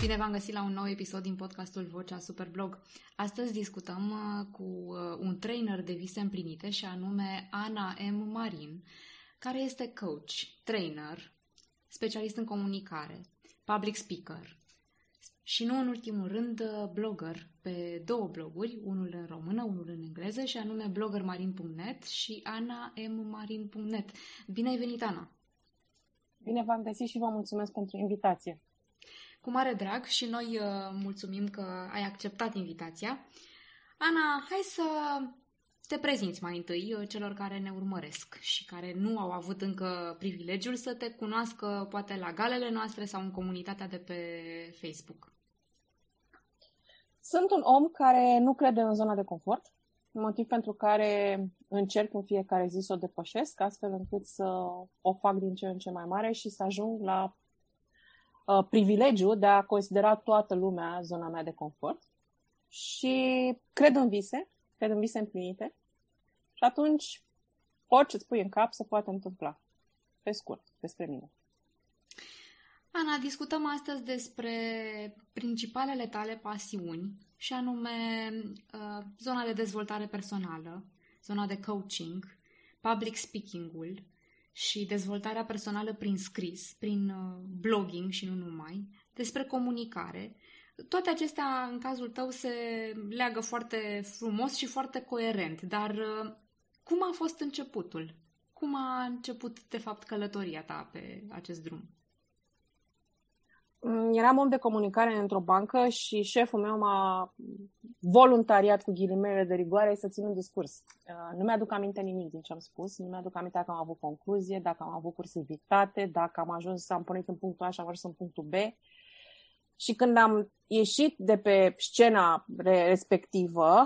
Bine v-am găsit la un nou episod din podcastul Vocea Superblog. Astăzi discutăm cu un trainer de vise împlinite și anume Ana M. Marin, care este coach, trainer, specialist în comunicare, public speaker și nu în ultimul rând blogger pe două bloguri, unul în română, unul în engleză și anume bloggermarin.net și anammarin.net. Bine ai venit, Ana! Bine v-am găsit și vă mulțumesc pentru invitație! Cu mare drag și noi mulțumim că ai acceptat invitația. Ana, hai să te prezinți mai întâi celor care ne urmăresc și care nu au avut încă privilegiul să te cunoască poate la galele noastre sau în comunitatea de pe Facebook. Sunt un om care nu crede în zona de confort, motiv pentru care încerc în fiecare zi să o depășesc, astfel încât să o fac din ce în ce mai mare și să ajung la privilegiu de a considera toată lumea zona mea de confort și cred în vise împlinite și atunci orice îți pui în cap se poate întâmpla. Pe scurt, despre mine. Ana, discutăm astăzi despre principalele tale pasiuni și anume zona de dezvoltare personală, zona de coaching, public speaking-ul, și dezvoltarea personală prin scris, prin blogging și nu numai, despre comunicare. Toate acestea, în cazul tău, se leagă foarte frumos și foarte coerent. Dar cum a fost începutul? Cum a început, de fapt, călătoria ta pe acest drum? Eram om de comunicare într-o bancă și șeful meu m-a voluntariat cu ghilimele de rigoare să țin un discurs. Nu mi-aduc aminte nimic din ce am spus, nu mi-aduc aminte dacă am avut concluzie, dacă am avut cursivitate, dacă am ajuns, am pornit în punctul A și am ajuns în punctul B. Și când am ieșit de pe scena respectivă,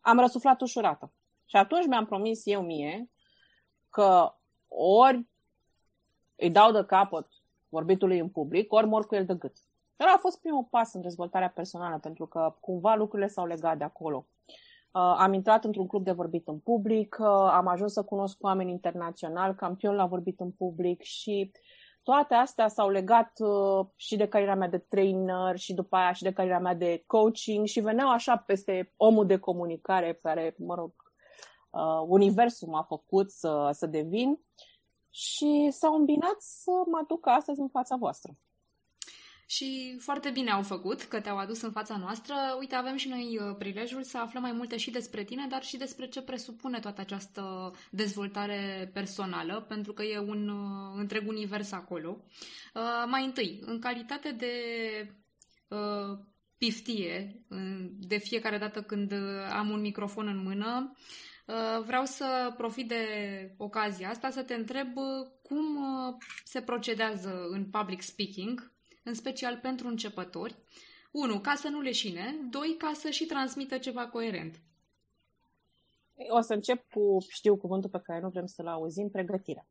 am răsuflat ușurată. Și atunci mi-am promis eu mie că ori îi dau de capăt vorbitului în public, ori mor cu el de gât. Ăla a fost primul pas în dezvoltarea personală, pentru că cumva lucrurile s-au legat de acolo. Am intrat într-un club de vorbit în public, am ajuns să cunosc oameni internaționali, campion la vorbit în public și toate astea s-au legat și de cariera mea de trainer și după aia și de cariera mea de coaching și veneau așa peste omul de comunicare pe care, mă rog, universul m-a făcut să devin. Și s-au îmbinat să mă aduc astăzi în fața voastră. Și foarte bine au făcut că te-au adus în fața noastră. Uite, avem și noi prilejul să aflăm mai multe și despre tine, dar și despre ce presupune toată această dezvoltare personală, pentru că e un întreg univers acolo. Mai întâi, în calitate de piftie, de fiecare dată când am un microfon în mână, vreau să profit de ocazia asta să te întreb cum se procedează în public speaking, în special pentru începători. 1. Ca să nu leșine. 2. Ca să și transmită ceva coerent. O să încep cu, știu cuvântul pe care nu vrem să-l auzim, pregătirea.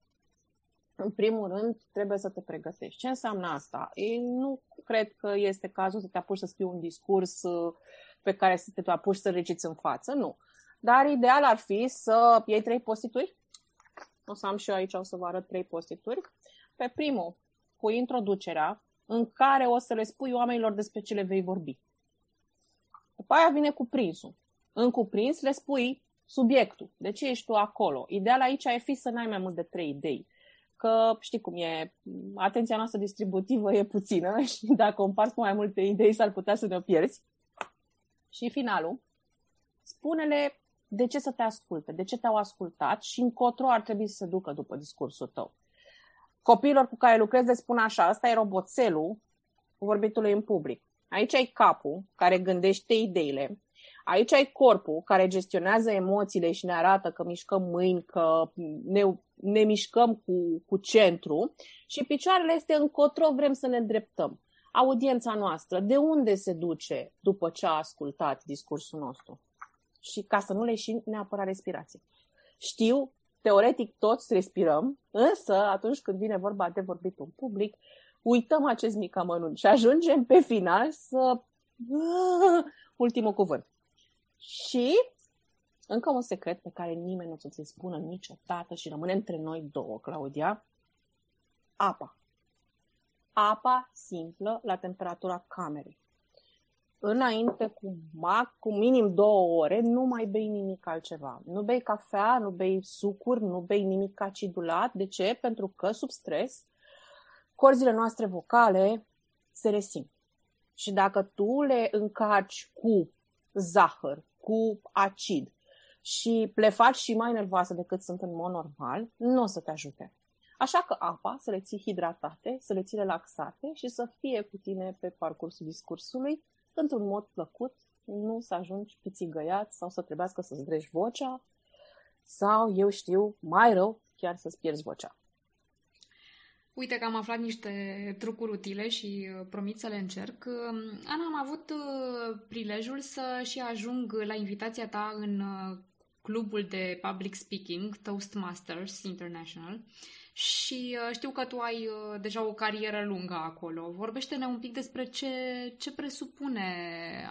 În primul rând, trebuie să te pregătești. Ce înseamnă asta? Eu nu cred că este cazul să te apuci să scrii un discurs pe care să te apuci să reciți în față. Nu. Dar ideal ar fi să iei 3 postituri. O să am și eu aici, o să vă arăt 3 postituri. Pe primul, cu introducerea, în care o să le spui oamenilor despre ce le vei vorbi. După aia vine cuprinsul. În cuprins le spui subiectul. De ce ești tu acolo? Ideal aici e fi să n-ai mai mult de 3 idei. Că știi cum e, atenția noastră distributivă e puțină și dacă împarți cu mai multe idei s-ar putea să ne pierzi. Și finalul, spune-le de ce să te asculte, de ce te-au ascultat și încotro ar trebui să se ducă după discursul tău. Copiilor cu care lucrez le spun așa, asta e roboțelul vorbitului în public. Aici ai capul care gândește ideile, aici ai corpul care gestionează emoțiile și ne arată că mișcăm mâini, că ne mișcăm cu centru și picioarele este încotro vrem să ne îndreptăm. Audiența noastră, de unde se duce după ce a ascultat discursul nostru? Și ca să nu leșini, neapărat respirație. Știu, teoretic toți respirăm, însă atunci când vine vorba de vorbit în public, uităm acest mic amănunt și ajungem pe final să... ultimul cuvânt. Și încă un secret pe care nimeni nu ți-l spună niciodată și rămâne între noi două, Claudia, apa. apa simplă la temperatura camerei. Înainte cu minim 2 ore nu mai bei nimic altceva. Nu bei cafea, nu bei sucuri, nu bei nimic acidulat. De ce? Pentru că sub stres corzile noastre vocale se resimt. Și dacă tu le încarci cu zahăr, cu acid și le faci și mai nervoase decât sunt în mod normal, nu o să te ajute. Așa că apa să le ții hidratate, să le ții relaxate și să fie cu tine pe parcursul discursului, într-un mod plăcut, nu să ajungi pițigăiat sau să trebuiască să-ți drești vocea sau, eu știu, mai rău, chiar să-ți pierzi vocea. Uite că am aflat niște trucuri utile și promit să le încerc. Ana, am avut prilejul să și ajung la invitația ta în clubul de public speaking, Toastmasters International, și știu că tu ai deja o carieră lungă acolo. Vorbește-ne un pic despre ce presupune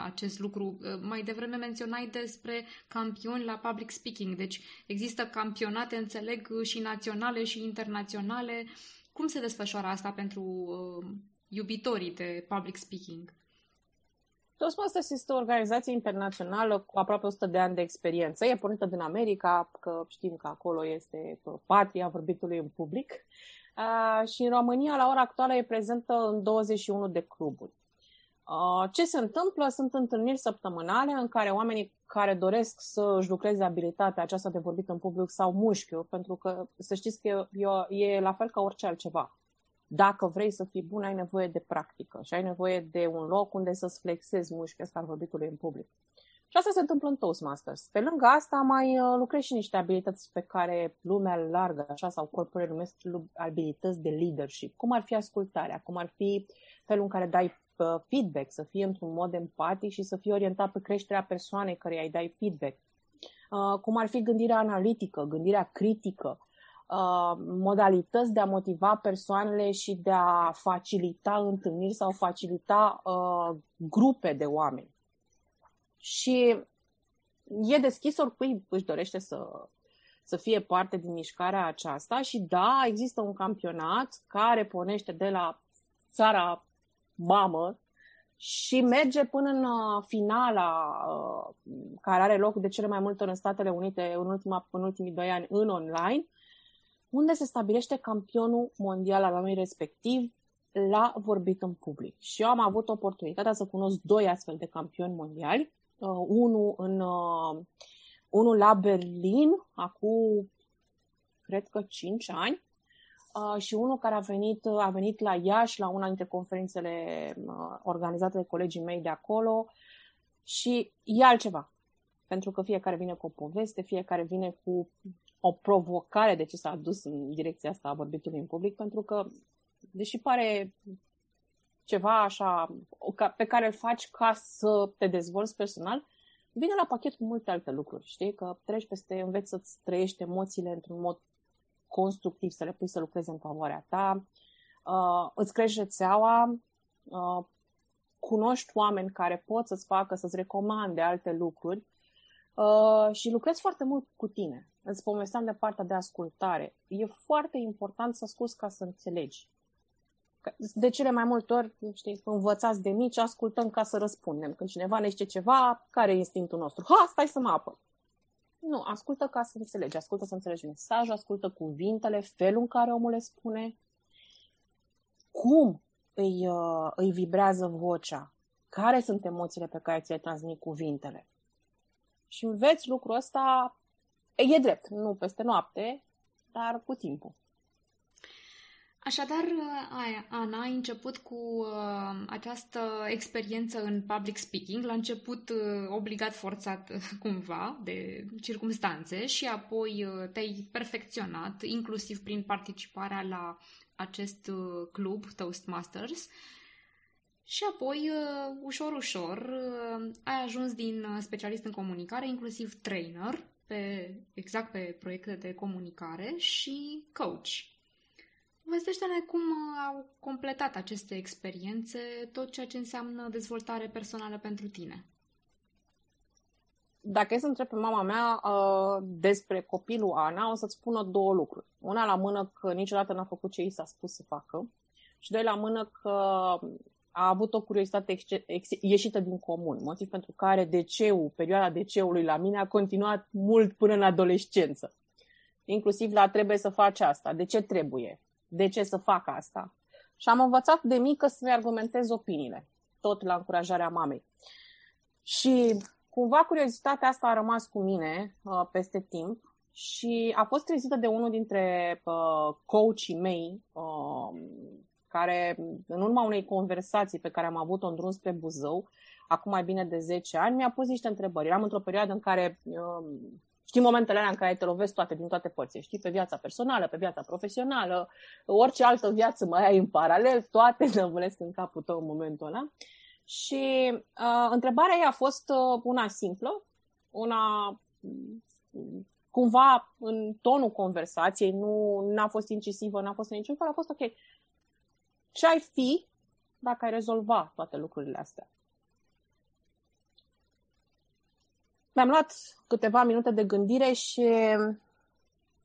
acest lucru. Mai devreme menționai despre campioni la public speaking, deci există campionate, înțeleg, și naționale și internaționale. Cum se desfășoară asta pentru iubitorii de public speaking? Toastmasters este o organizație internațională cu aproape 100 de ani de experiență. E pornită din America, că știm că acolo este patria vorbitului în public. Și în România, la ora actuală, e prezentă în 21 de cluburi. Ce se întâmplă? Sunt întâlniri săptămânale în care oamenii care doresc să își lucreze abilitatea aceasta de vorbit în public sau mușchiul, pentru că să știți că e la fel ca orice altceva. Dacă vrei să fii bun, ai nevoie de practică și ai nevoie de un loc unde să-ți flexezi mușchiul ăsta al vorbitului în public. Și asta se întâmplă în Toastmasters. Pe lângă asta mai lucrezi și niște abilități pe care lumea largă așa, sau corpurile numesc abilități de leadership. Cum ar fi ascultarea, cum ar fi felul în care dai feedback, să fie într-un mod empatic și să fie orientat pe creșterea persoanei căreia îi dai feedback. Cum ar fi gândirea analitică, gândirea critică, modalități de a motiva persoanele și de a facilita întâlniri sau facilita grupe de oameni. Și e deschis oricui își dorește să fie parte din mișcarea aceasta și da, există un campionat care pornește de la țara mamă și merge până în finala care are loc de cele mai multe ori în Statele Unite în ultimii 2 ani în online, unde se stabilește campionul mondial al anului respectiv la vorbit în public. Și eu am avut oportunitatea să cunosc 2 astfel de campioni mondiali, unul la Berlin acum cred că 5 ani, și unul care a venit la Iași la una dintre conferințele organizate de colegii mei de acolo și e altceva. Pentru că fiecare vine cu o poveste, fiecare vine cu o provocare de ce s-a dus în direcția asta a vorbitului în public, pentru că, deși pare ceva așa pe care îl faci ca să te dezvolți personal, vine la pachet cu multe alte lucruri, știi? Că treci peste, înveți să-ți trăiești emoțiile într-un mod constructiv, să le pui să lucreze în favoarea ta, îți crești rețeaua, cunoști oameni care pot să-ți facă, să-ți recomande alte lucruri și lucrezi foarte mult cu tine. Îți povesteam de partea de ascultare. E foarte important să asculți ca să înțelegi. De cele mai multe ori, știi, învățați de mici, ascultăm ca să răspundem. Când cineva ne zice ceva, care e instinctul nostru? Ha, stai să mă apăr! Nu, ascultă ca să înțelegi. Ascultă să înțelegi mesajul, ascultă cuvintele, felul în care omul le spune, cum îi vibrează vocea, care sunt emoțiile pe care ți le transmit cuvintele. Și înveți lucrul ăsta, e drept, nu peste noapte, dar cu timpul. Așadar, Ana, ai început cu această experiență în public speaking, la început obligat, forțat cumva de circumstanțe și apoi te-ai perfecționat, inclusiv prin participarea la acest club, Toastmasters, și apoi, ușor, ușor, ai ajuns din specialist în comunicare, inclusiv trainer, exact pe proiecte de comunicare și coach. Văzdește-ne cum au completat aceste experiențe tot ceea ce înseamnă dezvoltare personală pentru tine. Dacă e să întreb pe mama mea despre copilul Ana, o să-ți spună 2 lucruri. Una la mână că niciodată n-a făcut ce i s-a spus să facă și doi la mână că a avut o curiozitate ieșită din comun, motiv pentru care perioada DC-ului la mine a continuat mult până în adolescență. Inclusiv la trebuie să faci asta, de ce trebuie, de ce să fac asta. Și am învățat de mică să-mi argumentez opiniile, tot la încurajarea mamei. Și cumva curiozitatea asta a rămas cu mine peste timp și a fost trezită de unul dintre coachii mei, care în urma unei conversații pe care am avut-o în drum spre Buzău, acum mai bine de 10 ani, mi-a pus niște întrebări. Eram într-o perioadă în care, știi momentele alea în care te lovesc din toate părțile, știi, pe viața personală, pe viața profesională, orice altă viață mai ai în paralel, toate năvălesc în capul tău în momentul ăla. Și întrebarea ei a fost una simplă, una cumva în tonul conversației, n-a fost incisivă, n-a fost niciun fel, a fost ok. Ce ai fi dacă ai rezolva toate lucrurile astea? Mi-am luat câteva minute de gândire și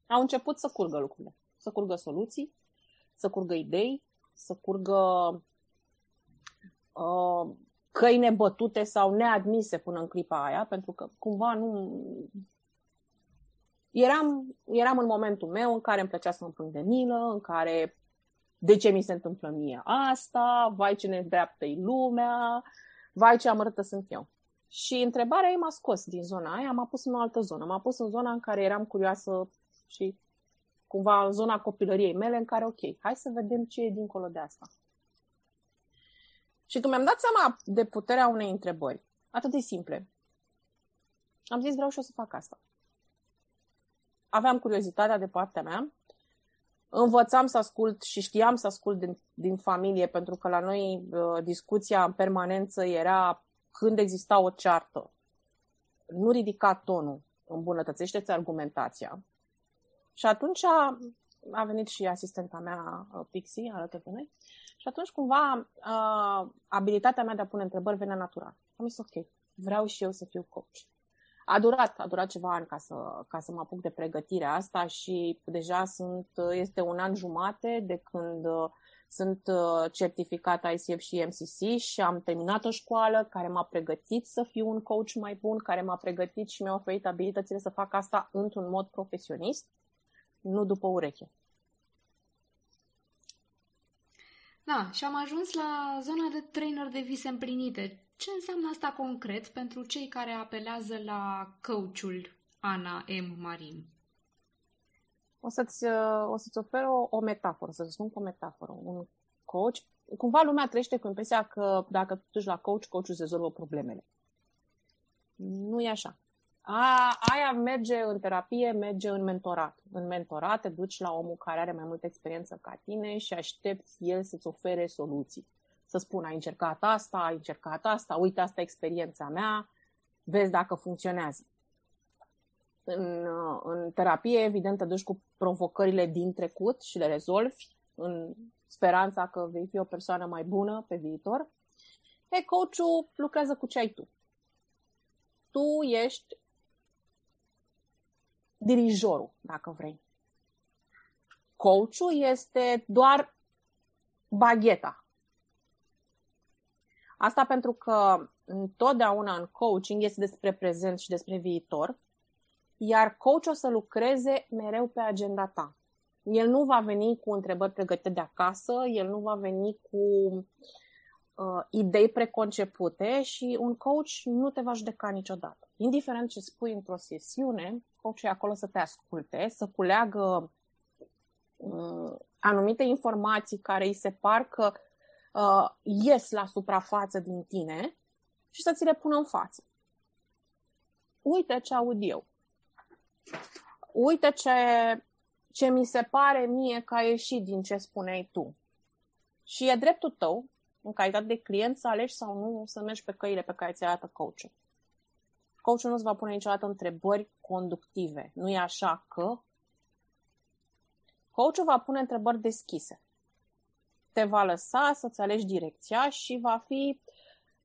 au început să curgă lucrurile. Să curgă soluții, să curgă idei, să curgă căi nebătute sau neadmise până în clipa aia, pentru că cumva nu... Eram în momentul meu în care îmi plăcea să mă plâng de milă, în care... De ce mi se întâmplă mie asta? Vai ce nedreaptă-i lumea? Vai ce amărâtă sunt eu? Și întrebarea ei m-a scos din zona aia, m-a pus în o altă zonă. M-a pus în zona în care eram curioasă și cumva în zona copilăriei mele în care, ok, hai să vedem ce e dincolo de asta. Și mi-am dat seama de puterea unei întrebări. Atât de simple. Am zis, vreau și eu să fac asta. Aveam curiozitatea de partea mea. Învățam să ascult și știam să ascult din familie, pentru că la noi discuția în permanență era când exista o ceartă. Nu ridica tonul, îmbunătățește-ți argumentația. Și atunci a venit și asistenta mea, Pixie, alături de noi. Și atunci cumva abilitatea mea de a pune întrebări venea natural. Am zis, ok, vreau și eu să fiu coach. A durat ceva ani ca să mă apuc de pregătirea asta și deja este 1 an jumate de când sunt certificată ICF și MCC și am terminat o școală care m-a pregătit să fiu un coach mai bun, care m-a pregătit și mi-a oferit abilitățile să fac asta într-un mod profesionist, nu după ureche. Da, și am ajuns la zona de trainer de vise împlinite. Ce înseamnă asta concret pentru cei care apelează la coachul Ana M. Marin? O să-ți ofer o metaforă, să spun o metaforă. Un coach, cumva lumea trăiește cu impresia că dacă te duci la coach, coachul se rezolvă problemele. Nu e așa. Aia merge în terapie, merge în mentorat. În mentorat te duci la omul care are mai multă experiență ca tine și aștepți el să-ți ofere soluții. Să spun, ai încercat asta, uite, asta e experiența mea, vezi dacă funcționează. În terapie, evident, te duci cu provocările din trecut și le rezolvi în speranța că vei fi o persoană mai bună pe viitor. Coachul lucrează cu ce ai tu. Tu ești dirijorul, dacă vrei. Coachul este doar bagheta. Asta pentru că întotdeauna în coaching este despre prezent și despre viitor, iar coachul o să lucreze mereu pe agenda ta. El nu va veni cu întrebări pregătite de acasă, el nu va veni cu idei preconcepute și un coach nu te va judeca niciodată. Indiferent ce spui într-o sesiune, coachul e acolo să te asculte, să culeagă anumite informații care îi se par că ies la suprafață din tine și să ți le pună în față. Uite ce aud eu. Uite ce mi se pare mie că a ieșit din ce spuneai tu. Și e dreptul tău, în calitate de client, să alegi sau nu să mergi pe căile pe care ți arată coachul. Coachul nu îți va pune niciodată întrebări conductive. Nu e așa că... Coachul va pune întrebări deschise. Te va lăsa să-ți alegi direcția și va fi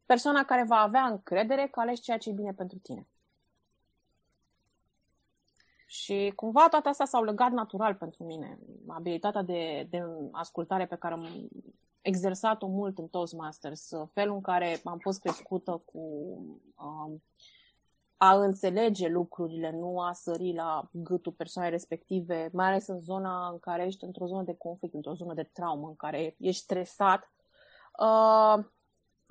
persoana care va avea încredere că alegi ceea ce e bine pentru tine. Și cumva toate astea s-au legat natural pentru mine. Abilitatea de ascultare pe care exersat-o mult în Toastmasters, felul în care am fost crescută cu a înțelege lucrurile, nu a sări la gâtul persoanei respective, mai ales în zona în care ești într-o zonă de conflict, într-o zonă de traumă, în care ești stresat.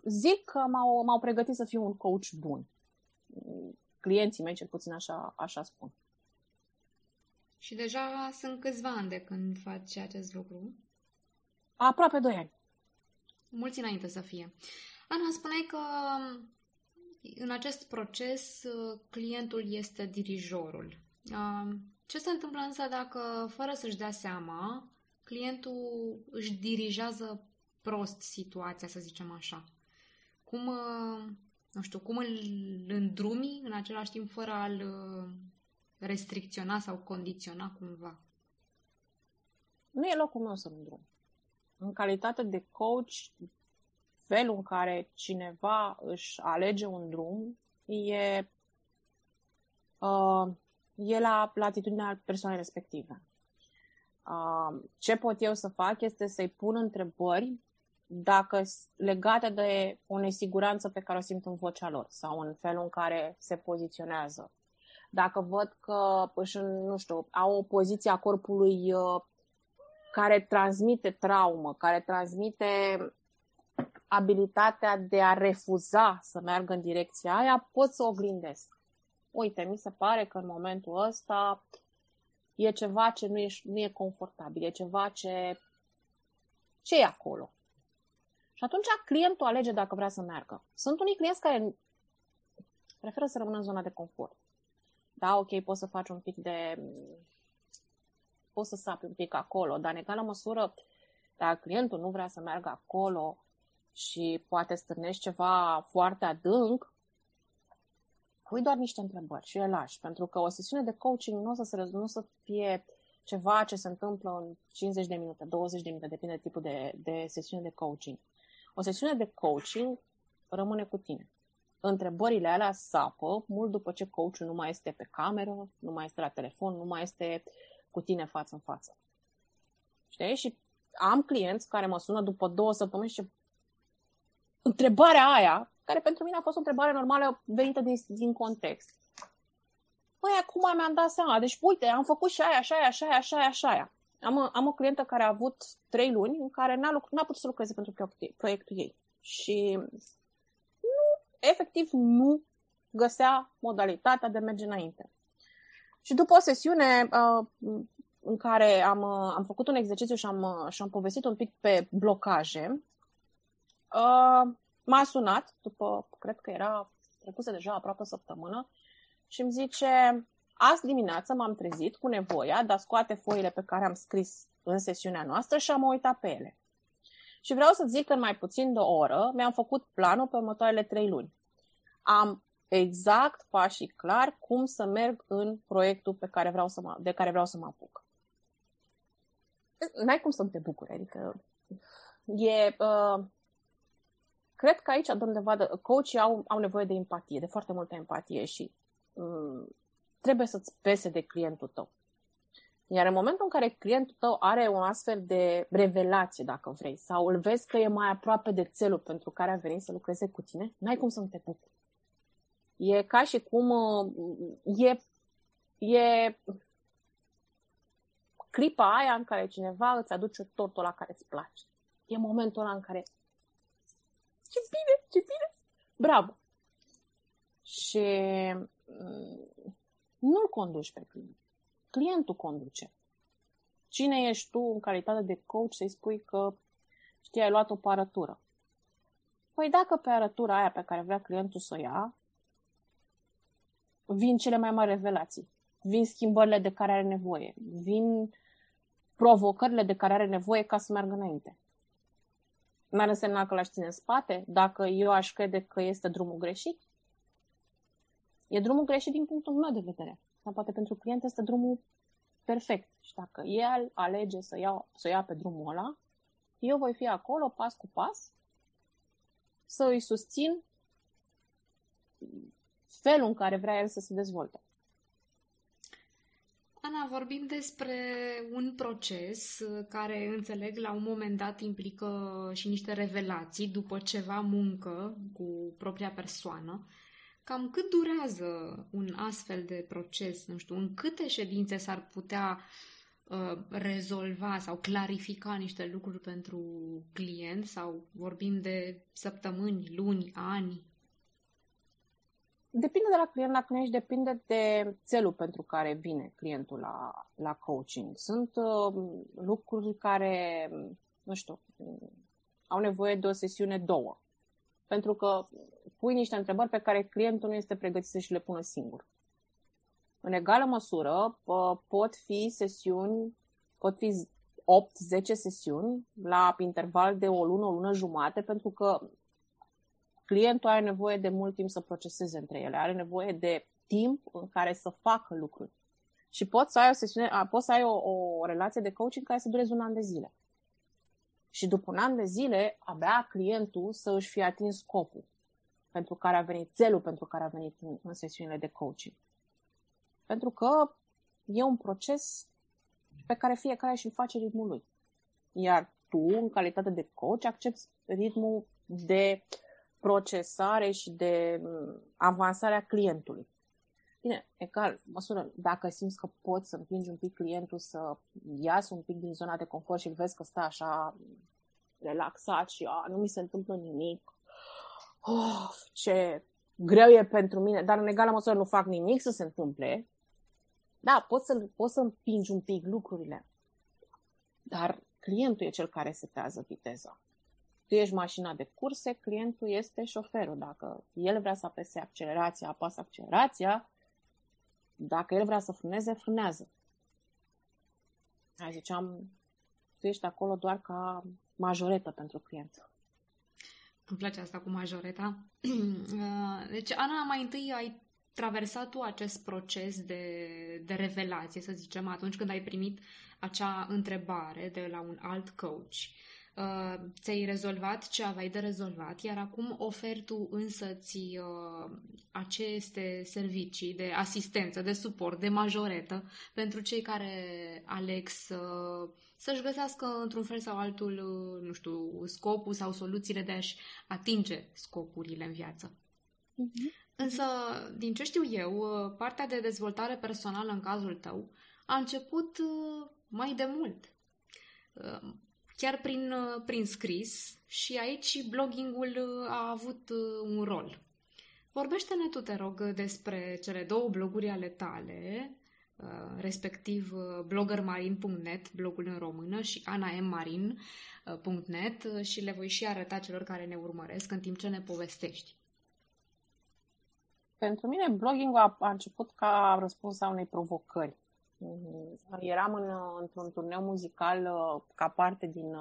Zic că m-au pregătit să fiu un coach bun. Clienții mei, cel puțin așa spun. Și deja sunt câțiva ani de când faci acest lucru? Aproape 2 ani. Mulți înainte să fie. Ana, spuneai că în acest proces clientul este dirijorul. Ce se întâmplă însă dacă, fără să-și dea seama, clientul își dirigează prost situația, să zicem așa? Cum îl îndrumi în același timp fără a-l restricționa sau condiționa cumva? Nu e locul meu să-l îndrum. În calitate de coach, felul în care cineva își alege un drum e la latitudinea persoanei respective. Ce pot eu să fac este să-i pun întrebări dacă legate de o nesiguranță pe care o simt în vocea lor sau în felul în care se poziționează. Dacă văd că au o poziție a corpului care transmite traumă, care transmite abilitatea de a refuza să meargă în direcția aia, pot să o oglindesc. Uite, mi se pare că în momentul ăsta e ceva ce nu e confortabil, e ceva ce e acolo. Și atunci clientul alege dacă vrea să meargă. Sunt unii clienți care preferă să rămână în zona de confort. Da, ok, poți să sapi un pic acolo, dar în egală măsură, dacă clientul nu vrea să meargă acolo și poate stârnești ceva foarte adânc, pui doar niște întrebări și le lași. Pentru că o sesiune de coaching nu o să fie ceva ce se întâmplă în 50 de minute, 20 de minute, depinde de tipul de sesiune de coaching. O sesiune de coaching rămâne cu tine. Întrebările alea sapă mult după ce coachul nu mai este pe cameră, nu mai este la telefon, nu mai este cu tine față în față. Știi? Și am clienți care mă sună după 2 săptămâni și întrebarea aia, care pentru mine a fost o întrebare normală venită din context. Păi, acum mi-am dat seama. Deci, uite, am făcut și aia, și aia, și aia, și aia, și aia. Am o clientă care a avut 3 luni în care n-a putut să lucreze pentru proiectul ei. Și efectiv nu găsea modalitatea de a merge înainte. Și după o sesiune în care am făcut un exercițiu și am povestit un pic pe blocaje, m-a sunat, cred că era trecuse deja aproape o săptămână, și îmi zice: azi dimineață m-am trezit cu nevoia de a scoate foile pe care am scris în sesiunea noastră și am uitat pe ele. Și vreau să zic că în mai puțin de o oră mi-am făcut planul pe următoarele 3 luni. Am exact pașii clar cum să merg în proiectul de care vreau să mă apuc. N-ai cum să nu te bucuri, adică cred că aici, de undeva, coachii au nevoie de empatie, de foarte multă empatie și trebuie să-ți pese de clientul tău. Iar în momentul în care clientul tău are o astfel de revelație, dacă vrei, sau îl vezi că e mai aproape de țelul pentru care a venit să lucreze cu tine, n-ai cum să nu te bucuri. E ca și cum e clipa aia în care cineva îți aduce tortul ăla care îți place. E momentul ăla în care ce bine, bravo! Și nu-l conduci pe client. Clientul conduce. Cine ești tu în calitate de coach să-i spui că, știi, ai luat-o pe arătură? Păi dacă pe arătura aia pe care vrea clientul să o ia, vin cele mai mari revelații, vin schimbările de care are nevoie, vin provocările de care are nevoie ca să meargă înainte. Mi-ar însemna că l-aș ține în spate dacă eu aș crede că este drumul greșit? E drumul greșit din punctul meu de vedere. Dar poate pentru client este drumul perfect. Și dacă el alege să o ia pe drumul ăla, eu voi fi acolo pas cu pas să îi susțin felul în care vrea el să se dezvolte. Ana, vorbim despre un proces care, înțeleg, la un moment dat implică și niște revelații după ceva muncă cu propria persoană. Cam cât durează un astfel de proces? Nu știu, în câte ședințe s-ar putea rezolva sau clarifica niște lucruri pentru client? Sau vorbim de săptămâni, luni, ani? Depinde de la client la client și depinde de țelul pentru care vine clientul la coaching. Sunt lucruri care, nu știu, au nevoie de o sesiune, două. Pentru că pui niște întrebări pe care clientul nu este pregătit să și le pună singur. În egală măsură, pot fi sesiuni, pot fi 8-10 sesiuni la interval de o lună, o lună jumate, pentru că clientul are nevoie de mult timp să proceseze între ele, are nevoie de timp în care să facă lucruri. Și poți să ai o sesiune, poți să ai o relație de coaching care să dureze un an de zile. Și după un an de zile, abia clientul să își fie atins scopul pentru care a venit, țelul pentru care a venit în sesiunile de coaching. Pentru că e un proces pe care fiecare și-l face ritmul lui. Iar tu, în calitate de coach, accepti ritmul de procesare și de avansarea clientului. Bine, egal, măsură, dacă simți că poți să împingi un pic clientul să iasă un pic din zona de confort și îl vezi că stă așa relaxat și nu mi se întâmplă nimic, ce greu e pentru mine, dar în egală măsură nu fac nimic să se întâmple, da, poți să împingi un pic lucrurile, dar clientul e cel care setează viteza. Tu ești mașina de curse, clientul este șoferul. Dacă el vrea să apese accelerația, apasă accelerația. Dacă el vrea să frâneze, frânează. Hai, ziceam, tu ești acolo doar ca majoretă pentru client. Îmi place asta cu majoreta. Deci, Ana, mai întâi ai traversat tu acest proces de revelație, să zicem, atunci când ai primit acea întrebare de la un alt coach. Ți-ai rezolvat ce aveai de rezolvat, iar acum oferi tu însăți aceste servicii de asistență, de suport, de majoretă pentru cei care aleg să-și găsească într-un fel sau altul, nu știu, scopul sau soluțiile de a-și atinge scopurile în viață. Însă, din ce știu eu, partea de dezvoltare personală în cazul tău a început mai de mult. Chiar prin scris, și aici bloggingul a avut un rol. Vorbește-ne tu, te rog, despre cele două bloguri ale tale, respectiv bloggermarin.net, blogul în română, și anammarin.net, și le voi și arăta celor care ne urmăresc în timp ce ne povestești. Pentru mine bloggingul a început ca răspuns la unei provocări. Eram într-un turneu muzical ca parte din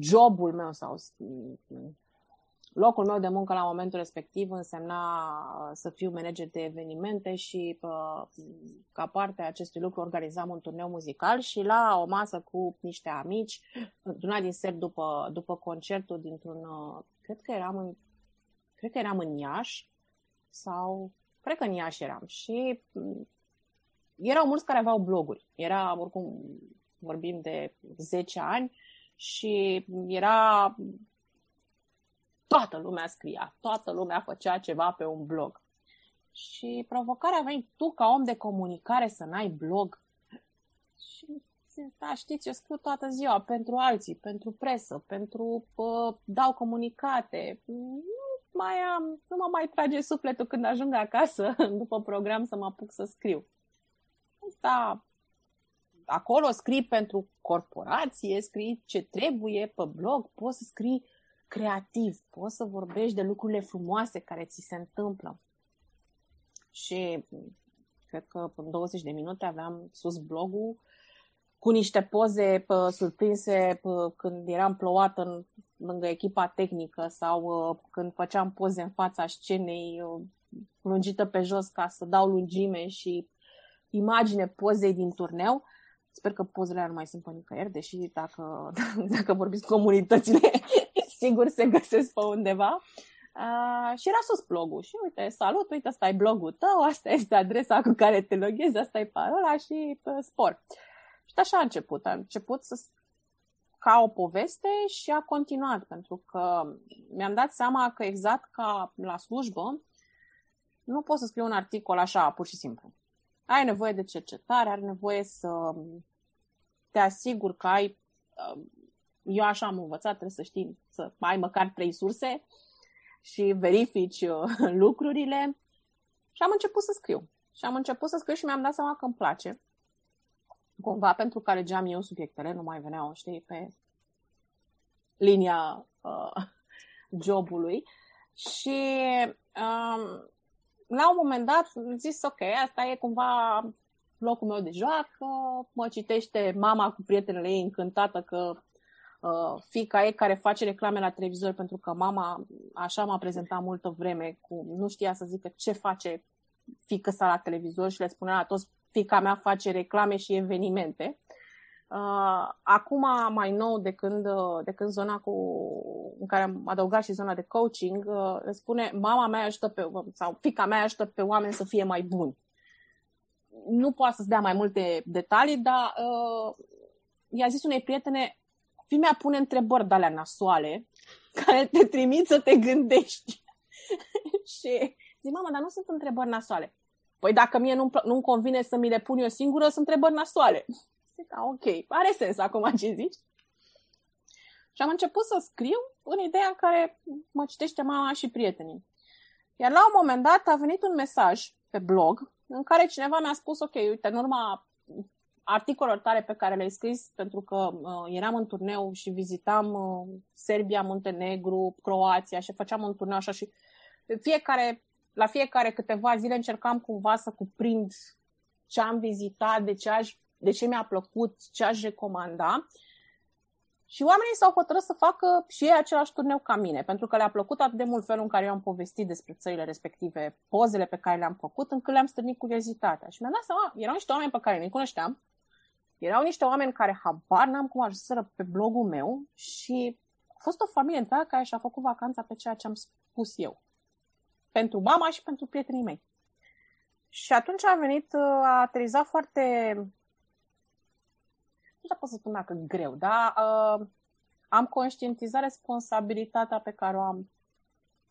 jobul meu sau locul meu de muncă la momentul respectiv însemna să fiu manager de evenimente și ca parte a acestui lucru organizam un turneu muzical și la o masă cu niște amici, una din seri după concertul dintr-un, cred că eram în Iași sau... Cred că în Iași eram și erau mulți care aveau bloguri. Era, oricum, vorbim de 10 ani și era, toată lumea scria, toată lumea făcea ceva pe un blog. Și provocarea venit, tu ca om de comunicare să n-ai blog. Și da, știți, eu scriu toată ziua pentru alții, pentru presă, pentru dau comunicate. Nu mă mai trage sufletul când ajung acasă după program să mă apuc să scriu. Da, acolo scrii pentru corporație, scrii ce trebuie pe blog, poți să scrii creativ, poți să vorbești de lucrurile frumoase care ți se întâmplă. Și cred că în 20 de minute aveam sus blogul cu niște poze surprinse când eram plouată lângă echipa tehnică sau când făceam poze în fața scenei lungită pe jos ca să dau lungime și imagine pozei din turneu. Sper că pozele nu mai sunt pe nicăieri, deși dacă vorbiți comunitățile, sigur se găsesc pe undeva. Și era sus blogul și uite, salut, uite, asta e blogul tău, asta este adresa cu care te loghezi, asta e parola și spor. Și așa a început ca o poveste și a continuat, pentru că mi-am dat seama că exact ca la slujbă, nu poți să scriu un articol așa, pur și simplu. Ai nevoie de cercetare, ai nevoie să te asiguri că ai, eu așa am învățat, trebuie să știi, să ai măcar 3 surse și verifici lucrurile. Și am început să scriu. Și mi-am dat seama că îmi place. Cumva pentru că alegeam eu subiectele, nu mai veneau, știi, pe linia jobului. Și la un moment dat am zis, ok, asta e cumva locul meu de joacă, mă citește mama cu prietenele ei încântată că fiica ei care face reclame la televizor, pentru că mama așa m-a prezentat multă vreme, nu știa să zică ce face fiica sa la televizor și le spunea la toți, fiica mea face reclame și evenimente. Acum, mai nou, de când zona în care am adăugat și zona de coaching, spune mama mea ajută sau fiica mea ajută pe oameni să fie mai buni. Nu poate să-ți dea mai multe detalii, dar i-a zis unei prietene, fimea pune întrebări de alea nasoale care te trimit să te gândești. Și zic, mama, dar nu sunt întrebări nasoale. Păi dacă mie nu-mi convine să mi le pun eu singură, sunt întrebări nasoale. Da, ok, are sens acum ce zici. Și am început să scriu în ideea în care mă citește mama și prietenii. Iar la un moment dat a venit un mesaj pe blog în care cineva mi-a spus, ok, uite, în urma articolelor tale pe care le-ai scris, pentru că eram în turneu și vizitam Serbia, Muntenegru, Croația și făceam un turneu așa și la fiecare câteva zile încercam cumva să cuprind ce am vizitat, de ce mi-a plăcut, ce aș recomanda. Și oamenii s-au hotărât să facă și ei același turneu ca mine, pentru că le-a plăcut atât de mult felul în care eu am povestit despre țările respective, pozele pe care le-am făcut, încât le-am strânit curiozitatea. Și mi-am dat seama, erau niște oameni pe care nu-i cunoșteam, erau niște oameni care habar n-am cum ajunseră pe blogul meu și a fost o familie întreagă care și-a făcut vacanța pe ceea ce am spus eu. Pentru mama și pentru prietenii mei. Și atunci a aterizat foarte... Nu pot să spun dacă greu, dar am conștientizat responsabilitatea pe care o am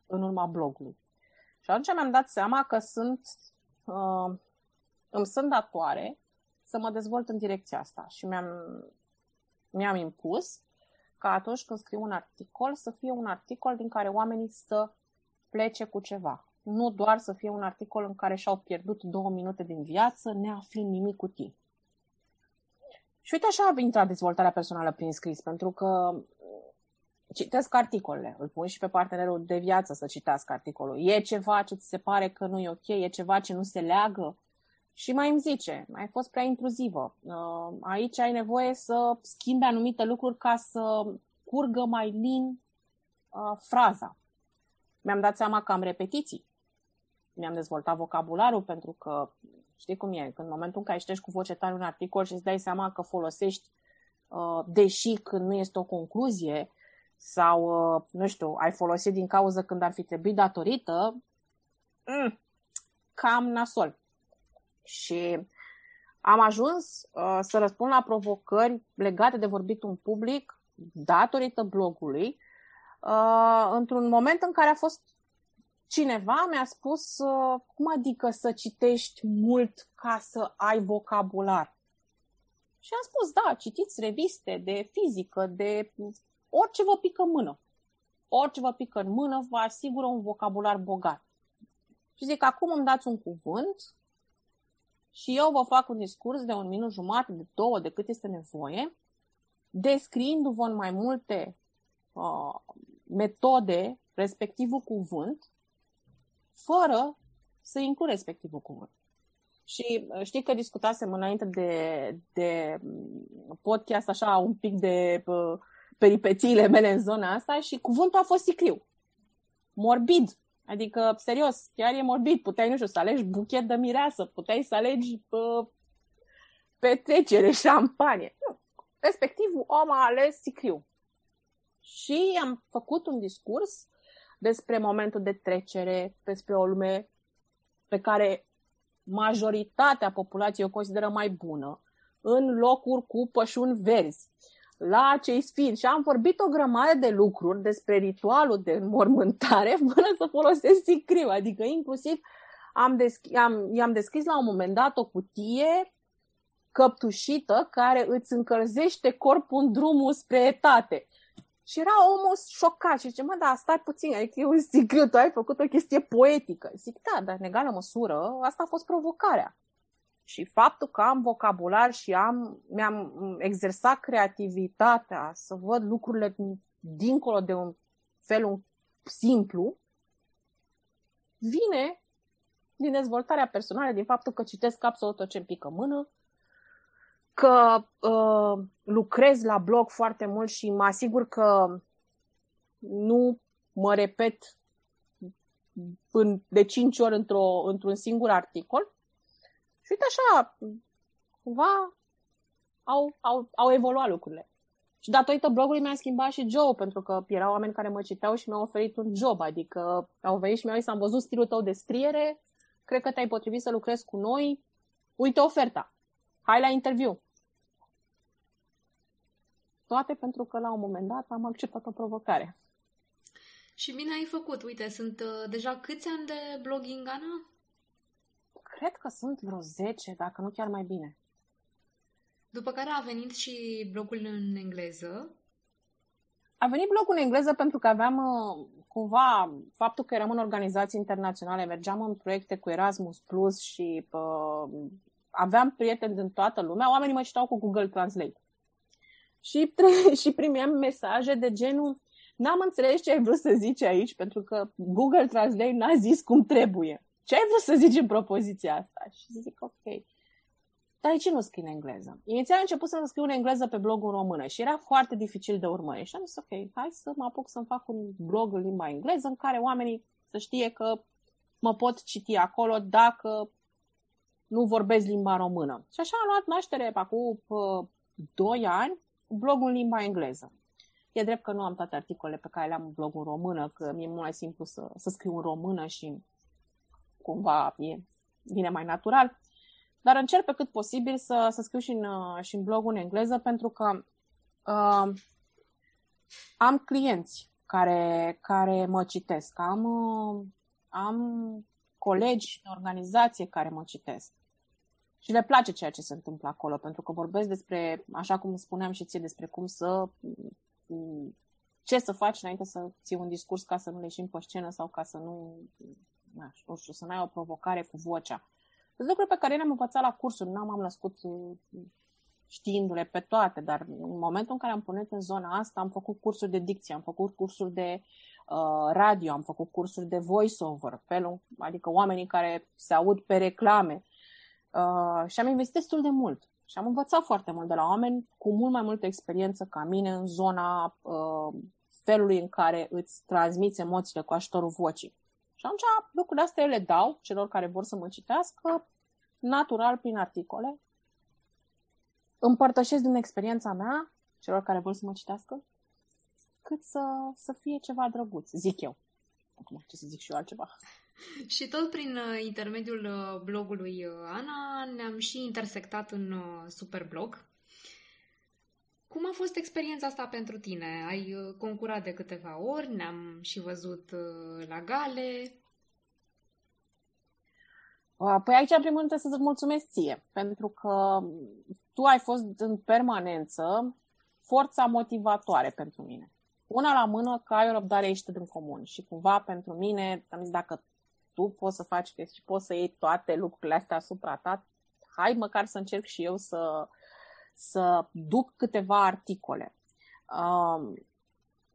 în urma blogului. Și atunci mi-am dat seama că îmi sunt datoare să mă dezvolt în direcția asta. Și mi-am impus că atunci când scriu un articol, să fie un articol din care oamenii să plece cu ceva. Nu doar să fie un articol în care și-au pierdut 2 minute din viață, neaflind nimic util. Și uite așa a intrat dezvoltarea personală prin scris, pentru că citesc articolele, îl pun și pe partenerul de viață să citească articolul. E ceva ce ți se pare că nu e ok, e ceva ce nu se leagă și mai îmi zice, ai fost prea intruzivă, aici ai nevoie să schimbi anumite lucruri ca să curgă mai lin fraza. Mi-am dat seama că am repetiții. Mi-am dezvoltat vocabularul pentru că, știi cum e, în momentul în care citești cu voce tare un articol și îți dai seama că folosești, deși când nu este o concluzie sau, nu știu, ai folosit din cauză când ar fi trebuit datorită, cam nasol. Și am ajuns să răspund la provocări legate de vorbitul în public datorită blogului, într-un moment în care a fost cineva mi-a spus, cum adică să citești mult ca să ai vocabular? Și am spus, da, citiți reviste de fizică, de orice vă pică în mână. Orice vă pică în mână vă asigură un vocabular bogat. Și zic, acum îmi dați un cuvânt și eu vă fac un discurs de 1 minut jumate, de 2, de cât este nevoie, descriindu-vă în mai multe metode respectivul cuvânt, fără să includ respectivul cuvânt. Și știi că discutasem înainte de podcast așa un pic de peripețiile mele în zona asta și cuvântul a fost sicriu. Morbid. Adică, serios, chiar e morbid. Puteai, nu știu, să alegi buchet de mireasă, puteai să alegi petrecere, șampanie. Nu. Respectiv, om a ales sicriu. Și am făcut un discurs despre momentul de trecere despre o lume pe care majoritatea populației o consideră mai bună, în locuri cu pășuni verzi, la cei sfinți. Și am vorbit o grămadă de lucruri despre ritualul de înmormântare până să folosesc sicriu. Adică inclusiv i-am deschis la un moment dat o cutie căptușită care îți încălzește corpul în drumul spre etate. Și era omul șocat și zice, mă, da, stai puțin, adică e un sicriu, tu ai făcut o chestie poetică. Zic, da, dar în egală măsură, asta a fost provocarea. Și faptul că am vocabular și mi-am exersat creativitatea să văd lucrurile dincolo de un fel simplu, vine din dezvoltarea personală, din faptul că citesc absolut tot ce-mi pică mână, că lucrez la blog foarte mult și mă asigur că nu mă repet de 5 ori într-un singur articol. Și uite așa, cumva au evoluat lucrurile. Și datorită blogului mi-a schimbat și job, pentru că erau oameni care mă citeau și mi-au oferit un job. Adică au venit și mi-au zis, am văzut stilul tău de scriere, cred că te-ai potrivit să lucrezi cu noi, uite oferta, hai la interviu. Toate pentru că la un moment dat am acceptat o provocare. Și bine ai făcut. Uite, sunt deja câți ani de blogging, Ana? Cred că sunt vreo 10, dacă nu chiar mai bine. După care a venit și blogul în engleză? A venit blogul în engleză pentru că aveam cumva faptul că eram în organizații internaționale, mergeam în proiecte cu Erasmus Plus și aveam prieteni din toată lumea, oamenii mă citau cu Google Translate. Și primeam mesaje de genul, n-am înțeles ce ai vrut să zici aici, pentru că Google Translate n-a zis cum trebuie. Ce ai vrut să zici în propoziția asta? Și zic, ok, dar de ce nu scrii în engleză? Inițial am început să scriu în engleză pe blogul în română și era foarte dificil de urmărit. Și am zis, ok, hai să mă apuc să-mi fac un blog în limba engleză în care oamenii să știe că mă pot citi acolo dacă nu vorbesc limba română. Și așa am luat naștere acum 2 ani blogul în limba engleză. E drept că nu am toate articolele pe care le-am în blogul în română, că mi-e mult mai simplu să scriu în română și cumva vine mai natural, dar încerc pe cât posibil să scriu și în blogul în engleză, pentru că am clienți care mă citesc, am colegi în organizație care mă citesc și le place ceea ce se întâmplă acolo, pentru că vorbesc despre, așa cum spuneam și ție, despre ce să faci înainte să ții un discurs ca să nu leșim pe scenă sau ca să nu... Nu știu, să n-ai o provocare cu vocea. Sunt lucruri pe care le-am învățat la cursuri, nu m-am născut știindu-le pe toate, dar în momentul în care am pornit în zona asta, am făcut cursuri de dicție, am făcut cursuri de radio, am făcut cursuri de voice-over, adică oamenii care se aud pe reclame. Și am investit destul de mult și am învățat foarte mult de la oameni cu mult mai multă experiență ca mine în zona felului în care îți transmiți emoțiile cu ajutorul vocii. Și atunci lucrurile astea eu le dau celor care vor să mă citească natural prin articole. Împărtășesc din experiența mea celor care vor să mă citească cât să fie ceva drăguț, zic eu. Acum, ce să zic și eu altceva. Și tot prin intermediul blogului, Ana, ne-am și intersectat în Superblog. Cum a fost experiența asta pentru tine? Ai concurat de câteva ori, ne-am și văzut la gale. Păi aici, în primul rând, trebuie să-ți mulțumesc ție, pentru că tu ai fost în permanență forța motivatoare pentru mine. Una la mână, că ai o răbdare ieșită din comun și cumva pentru mine, am zis, dacă tu poți să faci chestii și poți să iei toate lucrurile astea asupra ta, hai măcar să încerc și eu să duc câteva articole.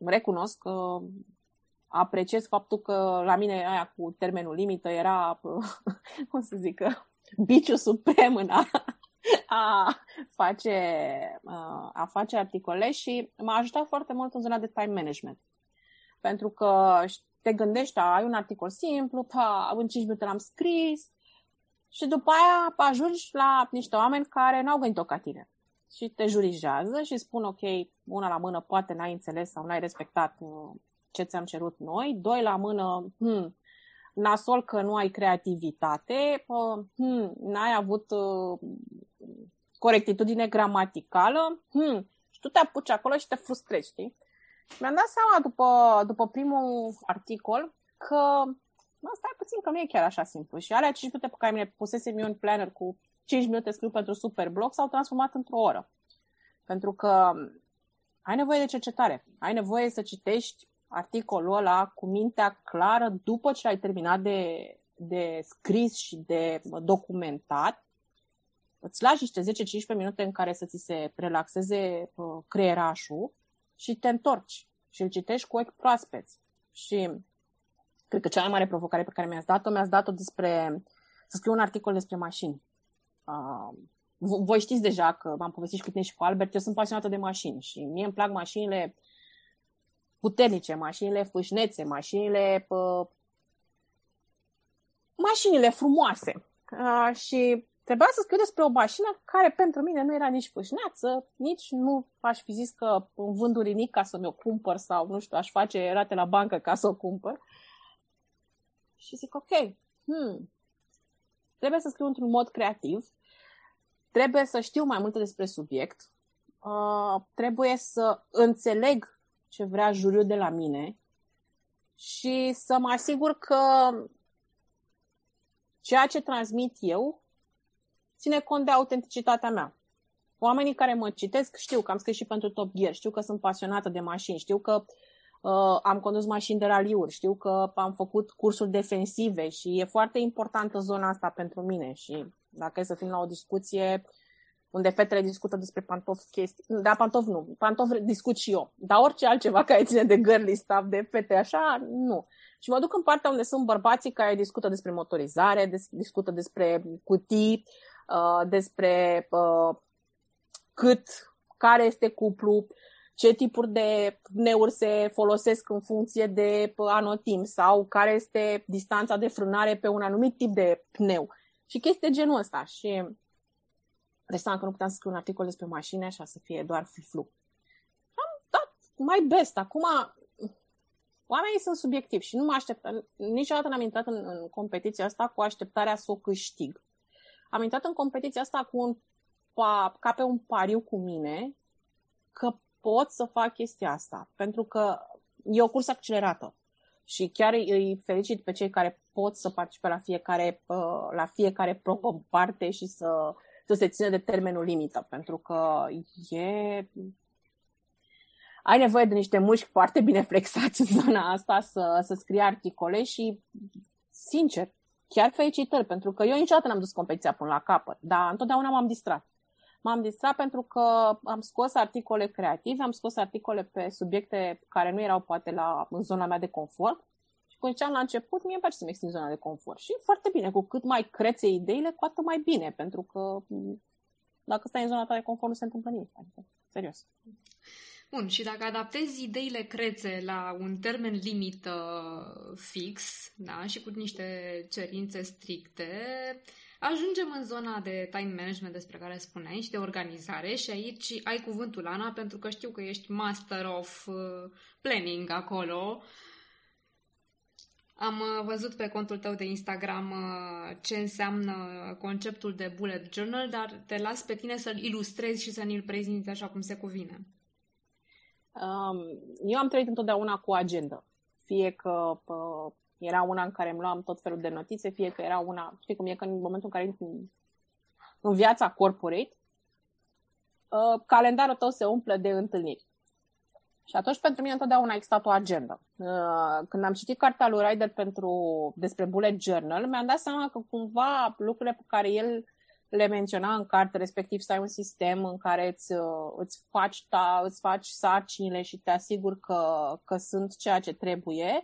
Recunosc că apreciez faptul că la mine aia cu termenul limită era, cum să zic, biciul suprem în a face articole și m-a ajutat foarte mult în zona de time management. Pentru că te gândești, ai un articol simplu, în 5 minute l-am scris și după aia ajungi la niște oameni care n-au gândit-o ca tine. Și te jurijează și spun, ok, una la mână, poate n-ai înțeles sau n-ai respectat ce ți-am cerut noi, doi la mână, nasol că nu ai creativitate, n-ai avut corectitudine gramaticală, și tu te apuci acolo și te frustrezi, știi? Mi-am dat seama după primul articol că stai puțin că nu e chiar așa simplu și alea 5 minute pe care mi le pusesem eu în planner cu 5 minute scriu pentru Superblog s-au transformat într-o oră. Pentru că ai nevoie de cercetare, ai nevoie să citești articolul ăla cu mintea clară după ce ai terminat de scris și de documentat. Îți lași niște 10-15 minute în care să ți se relaxeze creierașul și te întorci și îl citești cu ochi proaspeți. Și cred că cea mai mare provocare pe care mi-ați dat-o despre să scriu un articol despre mașini. Voi știți deja că m-am povestit și cu tine și cu Albert, eu sunt pasionată de mașini și mie îmi plac mașinile puternice, mașinile fâșnețe, mașinile frumoase. Și trebuia să scriu despre o mașină care pentru mine nu era nici fâșneață, nici nu aș fi zis că îmi vând urinic ca să mi-o cumpăr sau, nu știu, aș face rate la bancă ca să o cumpăr. Și zic, trebuie să scriu într-un mod creativ, trebuie să știu mai multe despre subiect, trebuie să înțeleg ce vrea juriul de la mine și să mă asigur că ceea ce transmit eu ține cont de autenticitatea mea. Oamenii care mă citesc știu că am scris și pentru Top Gear, știu că sunt pasionată de mașini, știu că am condus mașini de raliuri, știu că am făcut cursuri defensive și e foarte importantă zona asta pentru mine și dacă e să fim la o discuție unde fetele discută despre pantofi chestii, da, pantofi nu, pantofi discut și eu, dar orice altceva care ține de girly stuff, de fete, așa, nu. Și mă duc în partea unde sunt bărbații care discută despre motorizare, discută despre cutii, despre care este cuplu, ce tipuri de pneuri se folosesc în funcție de anotimp sau care este distanța de frânare pe un anumit tip de pneu. Și chestii de genul ăsta. Și seama că nu puteam să scriu un articol despre mașini așa să fie doar flu. Am dat my best. Acum oamenii sunt subiectivi și nu mă așteptam. Niciodată n-am intrat în competiția asta cu așteptarea să o câștig. Am intrat în competiția asta cu ca pe un pariu cu mine că pot să fac chestia asta, pentru că e o cursă accelerată și chiar îi felicit pe cei care pot să participe la fiecare probă în parte și să se țină de termenul limită, pentru că ai nevoie de niște mușchi foarte bine flexați în zona asta să scrii articole și, sincer, chiar felicitări, pentru că eu niciodată n-am dus competiția până la capăt, dar întotdeauna m-am distrat. M-am distrat pentru că am scos articole creative, am scos articole pe subiecte care nu erau poate în zona mea de confort și când ziceam la început, mie îmi place să-mi extind zona de confort și foarte bine, cu cât mai crețe ideile, cu atât mai bine, pentru că dacă stai în zona ta de confort nu se întâmplă nimic, adică, serios. Bun, și dacă adaptezi ideile crețe la un termen limită fix, da, și cu niște cerințe stricte, ajungem în zona de time management despre care spuneai și de organizare și aici ai cuvântul, Ana, pentru că știu că ești master of planning acolo. Am văzut pe contul tău de Instagram ce înseamnă conceptul de bullet journal, dar te las pe tine să-l ilustrezi și să ne-l prezinți așa cum se cuvine. Eu am trăit întotdeauna cu agenda. Fie că era una în care îmi luam tot felul de notițe, fie că era una, știi cum e, că în momentul în care intri în viața corporate, calendarul tău se umple de întâlniri. Și atunci pentru mine întotdeauna a existat o agenda. Când am citit cartea lui Ryder despre bullet journal, mi-am dat seama că cumva lucrurile pe care el le menționa în carte, respectiv să ai un sistem în care îți faci sarcinile și te asiguri că sunt ceea ce trebuie,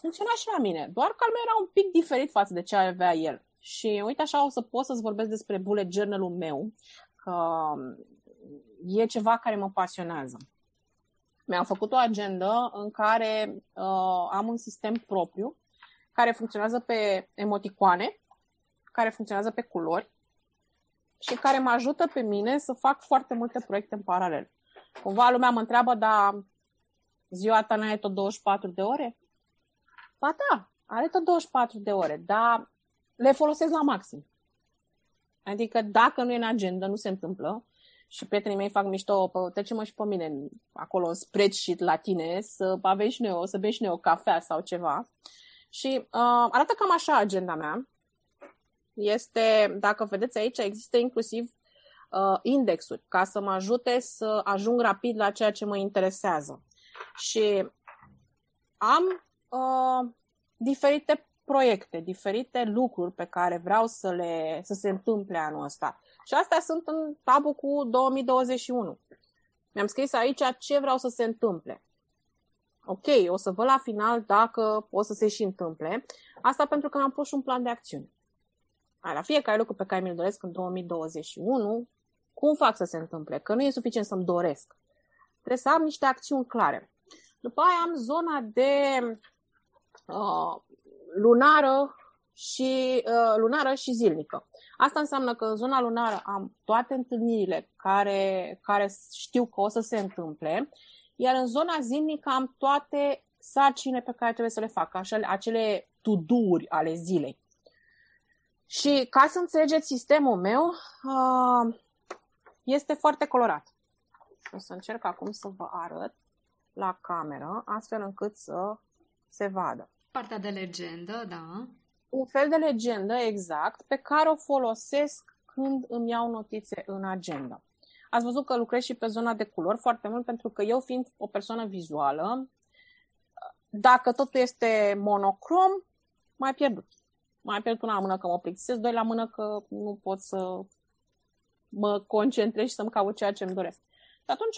funcționa și la mine, doar că al meu era un pic diferit față de ce avea el. Și uite așa o să pot să-ți vorbesc despre bullet journal-ul meu, că e ceva care mă pasionează. Mi-am făcut o agendă în care am un sistem propriu care funcționează pe emoticoane, care funcționează pe culori și care mă ajută pe mine să fac foarte multe proiecte în paralel. Cumva lumea mă întreabă, dar ziua ta n-ai tot 24 de ore? Ba da, are tot 24 de ore, dar le folosesc la maxim. Adică dacă nu e în agenda, nu se întâmplă. Și prietenii mei fac mișto, trece-mă și pe mine acolo în spreadsheet la tine, să aveți și noi, să bei și noi o cafea sau ceva. Și arată cam așa agenda mea. Este, dacă vedeți aici, există inclusiv indexuri ca să mă ajute să ajung rapid la ceea ce mă interesează. Și am diferite proiecte, diferite lucruri pe care vreau să se întâmple anul ăsta. Și astea sunt în tabul cu 2021. Mi-am scris aici ce vreau să se întâmple. Ok, o să văd la final dacă o să se și întâmple. Asta pentru că mi-am pus și un plan de acțiune. La fiecare lucru pe care mi-l doresc în 2021, cum fac să se întâmple? Că nu e suficient să-mi doresc. Trebuie să am niște acțiuni clare. După aia am zona de lunară și zilnică. Asta înseamnă că în zona lunară am toate întâlnirile care știu că o să se întâmple, iar în zona zilnică am toate sarcinile pe care trebuie să le fac, acele to-do-uri ale zilei. Și ca să înțelegeți sistemul meu, este foarte colorat. O să încerc acum să vă arăt la cameră, astfel încât să se vadă. Partea de legendă, da. Un fel de legendă, exact, pe care o folosesc când îmi iau notițe în agenda. Ați văzut că lucrez și pe zona de culori foarte mult, pentru că eu, fiind o persoană vizuală, dacă totul este monocrom, m-ai pierdut. M-ai pierdut una la mână că mă plictisesc, doi la mână că nu pot să mă concentrez și să-mi caut ceea ce îmi doresc. Și atunci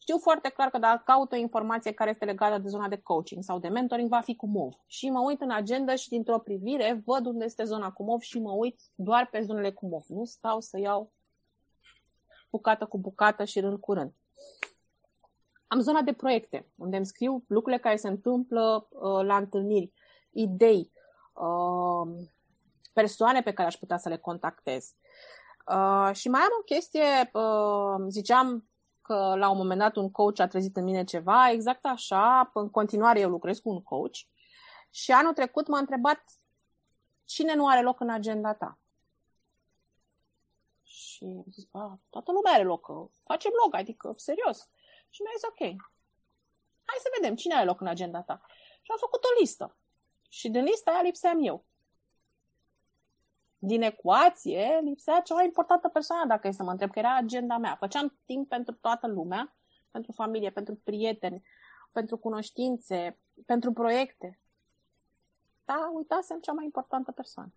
știu foarte clar că dacă caut o informație care este legată de zona de coaching sau de mentoring, va fi cu MOV. Și mă uit în agenda și dintr-o privire văd unde este zona cu MOV și mă uit doar pe zonele cu MOV. Nu stau să iau bucată cu bucată și rând cu rând. Am zona de proiecte, unde îmi scriu lucrurile care se întâmplă la întâlniri, idei, persoane pe care aș putea să le contactez. Și mai am o chestie, ziceam că la un moment dat un coach a trezit în mine ceva, exact așa, în continuare eu lucrez cu un coach și anul trecut m-a întrebat cine nu are loc în agenda ta. Și am zis, toată lumea are loc, facem loc, adică, serios. Și mi-a zis, ok, hai să vedem cine are loc în agenda ta. Și am făcut o listă. Și din lista aia lipseam eu. Din ecuație lipsea cea mai importantă persoană, dacă e să mă întreb, că era agenda mea. Făceam timp pentru toată lumea, pentru familie, pentru prieteni, pentru cunoștințe, pentru proiecte. Dar uitasem cea mai importantă persoană.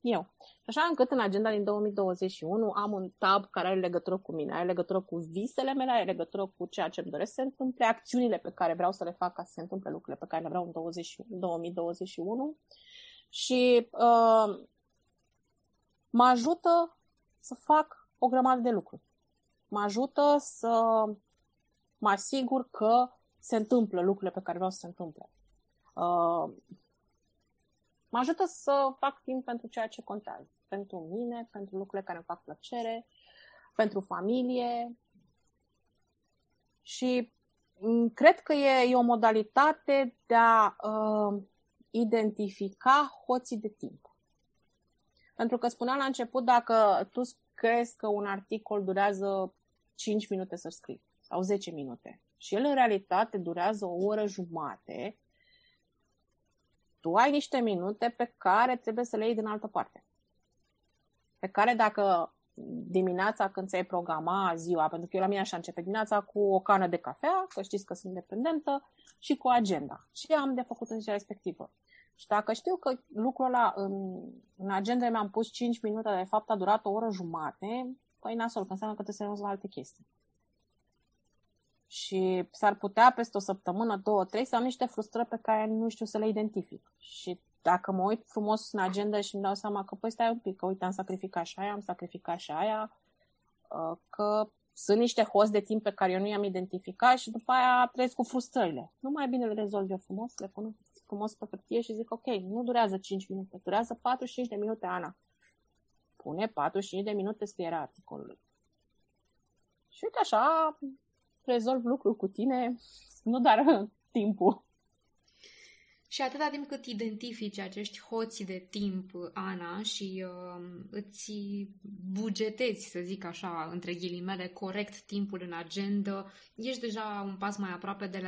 Eu. Așa încât în agenda din 2021 am un tab care are legătură cu mine, are legătură cu visele mele, are legătură cu ceea ce îmi doresc să se întâmple, acțiunile pe care vreau să le fac ca să se întâmple lucrurile pe care le vreau în 2021 și mă ajută să fac o grămadă de lucruri. Mă ajută să mă asigur că se întâmplă lucrurile pe care vreau să se întâmple. Mă ajută să fac timp pentru ceea ce contează. Pentru mine, pentru lucrurile care îmi fac plăcere, pentru familie. Și cred că e o modalitate de a identifica hoții de timp. Pentru că spuneam la început, dacă tu crezi că un articol durează 5 minute să scrii sau 10 minute și el în realitate durează o oră jumate, tu ai niște minute pe care trebuie să le iei din altă parte. Pe care dacă dimineața când ți-ai programa ziua, pentru că eu la mine așa începe dimineața cu o cană de cafea, că știți că sunt dependentă, și cu agenda. Ce am de făcut în ziua respectivă? Și dacă știu că lucrul ăla în agenda mi-am pus 5 minute, de fapt a durat o oră jumate, păi nasol, că înseamnă că trebuie să renunț la alte chestii. Și s-ar putea peste o săptămână, 2-3, să am niște frustrări pe care nu știu să le identific. Și dacă mă uit frumos în agenda și îmi dau seama că, păi stai un pic, că uite, am sacrificat și aia, am sacrificat și aia, că sunt niște hoți de timp pe care eu nu i-am identificat și după aia trăiesc cu frustrările. Nu mai bine le rezolv eu frumos, le pun frumos pe hârtie și zic, ok, nu durează 5 minute, durează 45 de minute, Ana. Pune 45 de minute scrierea articolului. Și uite așa rezolv lucruri cu tine, nu doar timpul. Și atâta timp cât identifici acești hoți de timp, Ana, și îți bugetezi, să zic așa, între ghilimele, corect timpul în agenda, ești deja un pas mai aproape de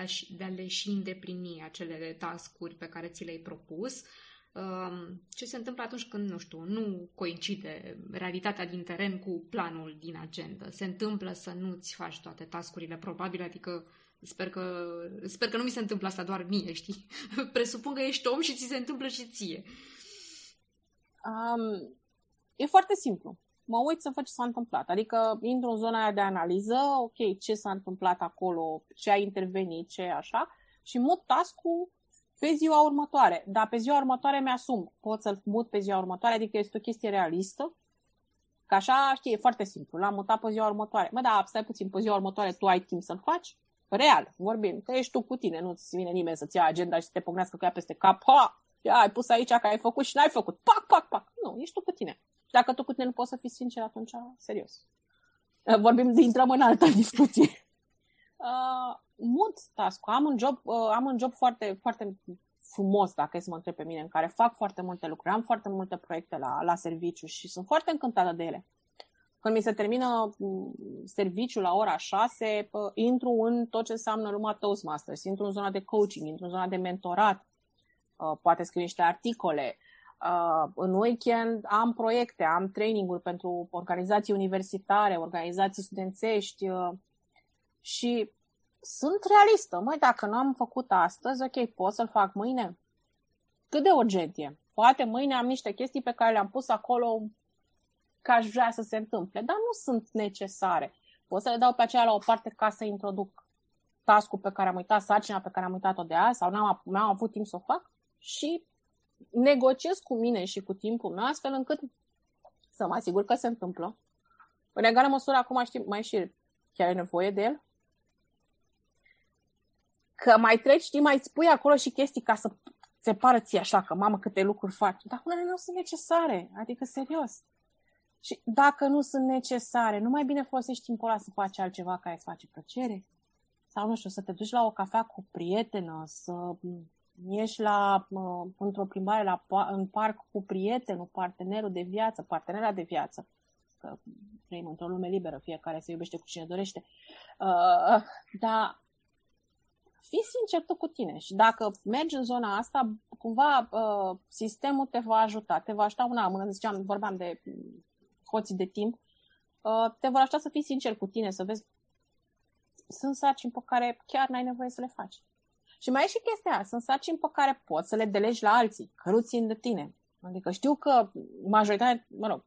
a le și îndeplini acele task-uri pe care ți le-ai propus. Ce se întâmplă atunci când, nu știu, nu coincide realitatea din teren cu planul din agenda? Se întâmplă să nu-ți faci toate task-urile, probabil, adică Sper că nu mi se întâmplă asta doar mie, știi? Presupun că ești om și ți se întâmplă și ție. E foarte simplu. Mă uit să văd ce s-a întâmplat. Adică intru în zona aia de analiză, ok, ce s-a întâmplat acolo, ce a intervenit, ce așa, și mut task-ul pe ziua următoare. Dar pe ziua următoare mi-asum. Pot să-l mut pe ziua următoare, adică este o chestie realistă. Că așa, știi, e foarte simplu. L-am mutat pe ziua următoare. Mă, da, stai puțin, pe ziua următoare tu ai timp să-l faci? Real, vorbim, că ești tu cu tine, nu-ți vine nimeni să-ți ia agenda și să te pocnească cu ea peste cap. Ha! Ia, ai pus aici că ai făcut și n-ai făcut. Pac, pac, pac. Nu, ești tu cu tine. Dacă tu cu tine nu poți să fii sincer, atunci, serios. Vorbim, intrăm în alta discuție. Mult task-ul. Am un job foarte, foarte frumos, dacă e să mă întreb pe mine, în care fac foarte multe lucruri. Am foarte multe proiecte la serviciu și sunt foarte încântată de ele. Când mi se termină serviciul la ora 6, intru în tot ce înseamnă lumea Toastmasters, intru în zona de coaching, intru în zona de mentorat, poate scriu niște articole. În weekend am proiecte, am training-uri pentru organizații universitare, organizații studențești și sunt realistă. Măi, dacă nu am făcut astăzi, ok, pot să-l fac mâine? Cât de urgent e? Poate mâine am niște chestii pe care le-am pus acolo că aș vrea să se întâmple, dar nu sunt necesare. Pot să le dau pe aceea la o parte ca să introduc task-ul pe care am uitat, sarcina pe care am uitat-o de azi sau n-am avut timp să o fac și negociez cu mine și cu timpul meu astfel încât să mă asigur că se întâmplă. În egală măsură, acum știu, mai și chiar e nevoie de el. Că mai treci, știi, mai spui acolo și chestii ca să se pară ție așa, că mamă câte lucruri faci, dar unele nu sunt necesare, adică serios. Și dacă nu sunt necesare, nu mai bine folosești timpul ăla să faci altceva care îți face plăcere? Sau, nu știu, să te duci la o cafea cu o prietenă, să ieși într-o plimbare în parc cu prietenul, partenerul de viață, partenera de viață. Că trăim într-o lume liberă, fiecare se iubește cu cine dorește. Dar fii sincer tu cu tine și dacă mergi în zona asta, cumva sistemul te va ajuta. Te va ajuta una, mână ziceam, vorbeam de hoții de timp, te vor ajuta să fii sincer cu tine, să vezi sunt sarcini pe care chiar n-ai nevoie să le faci. Și mai e și chestia aia, sunt sarcini pe care poți să le delegi la alții, că nu țin de tine. Adică știu că majoritatea, mă rog,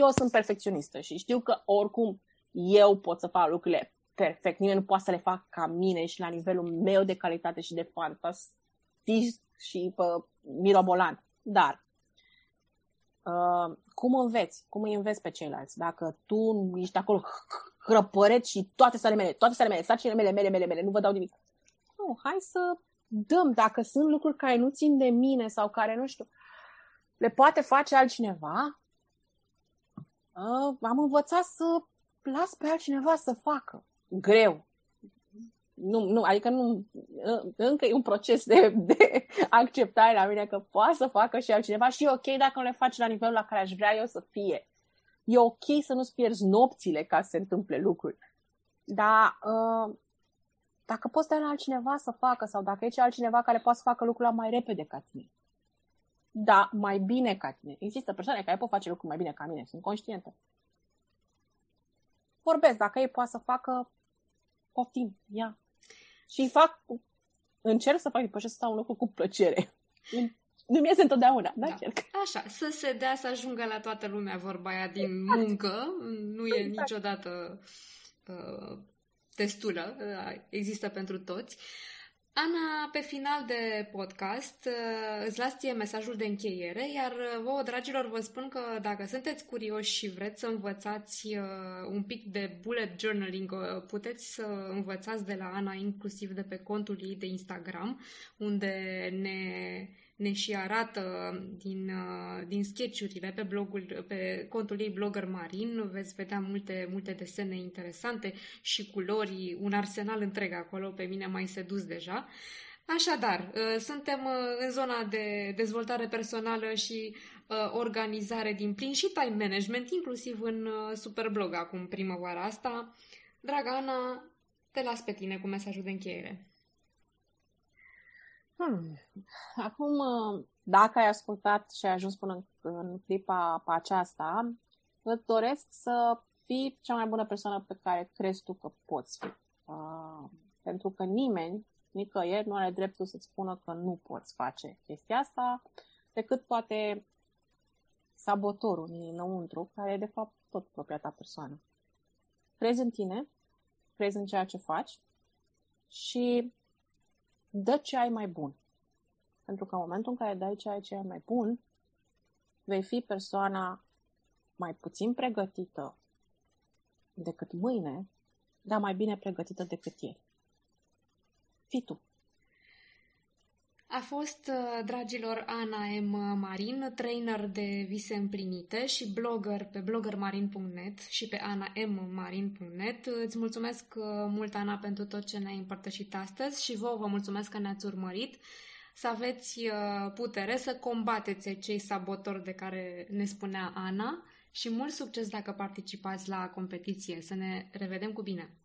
eu sunt perfecționistă și știu că oricum eu pot să fac lucrurile perfect, nimeni nu poate să le fac ca mine și la nivelul meu de calitate și de fantastic și mirobolant. Dar cum înveți pe ceilalți? Dacă tu ești acolo hrăpăret și toate sale mele, sarcinile mele, nu vă dau nimic. Nu, hai să dăm, dacă sunt lucruri care nu țin de mine sau care, nu știu, le poate face altcineva. Am învățat să las pe altcineva să facă. Greu. Nu, adică nu, încă e un proces de acceptare la mine că poate să facă și altcineva și e ok dacă nu le faci la nivelul la care aș vrea eu să fie. E ok să nu-ți pierzi nopțile ca să se întâmple lucruri. Dar dacă poți să dai la altcineva să facă sau dacă e altcineva care poate să facă lucrul mai repede ca tine, da, mai bine ca tine. Există persoane care pot face lucruri mai bine ca mine, sunt conștientă. Vorbesc, dacă ei poate să facă, poftim, ia. Și încerc să fac pășesc sau un lucru cu plăcere. Nu mi iese întotdeauna, dar încerc. Așa, să se dea să ajungă la toată lumea vorba aia din muncă, nu e niciodată destulă, există pentru toți. Ana, pe final de podcast îți las ție mesajul de încheiere, iar vouă, dragilor, vă spun că dacă sunteți curioși și vreți să învățați un pic de bullet journaling, puteți să învățați de la Ana, inclusiv de pe contul ei de Instagram, unde ne ne și arată din sketch-urile pe contul ei Blogger Marin. Veți vedea multe desene interesante și culori, un arsenal întreg acolo, pe mine m-ai sedus deja. Așadar, suntem în zona de dezvoltare personală și organizare din plin și time management, inclusiv în Superblog acum primăvara asta. Draga Ana, te las pe tine cu mesajul de încheiere. Acum, dacă ai ascultat și ai ajuns până în clipa aceasta, îți doresc să fii cea mai bună persoană pe care crezi tu că poți fi. Pentru că nimeni, nicăieri, nu are dreptul să-ți spună că nu poți face chestia asta, decât poate sabotorul dinăuntru, care e de fapt tot propria ta persoană. Crezi în tine, crezi în ceea ce faci și dă ce ai mai bun. Pentru că în momentul în care dai ce ai mai bun, vei fi persoana mai puțin pregătită decât mâine, dar mai bine pregătită decât ieri. Fii tu! A fost, dragilor, Ana M. Marin, trainer de vise împlinite și blogger pe bloggermarin.net și pe anammarin.net. Îți mulțumesc mult, Ana, pentru tot ce ne-ai împărtășit astăzi și vă mulțumesc că ne-ați urmărit. Să aveți putere să combateți acei sabotori de care ne spunea Ana și mult succes dacă participați la competiție. Să ne revedem cu bine!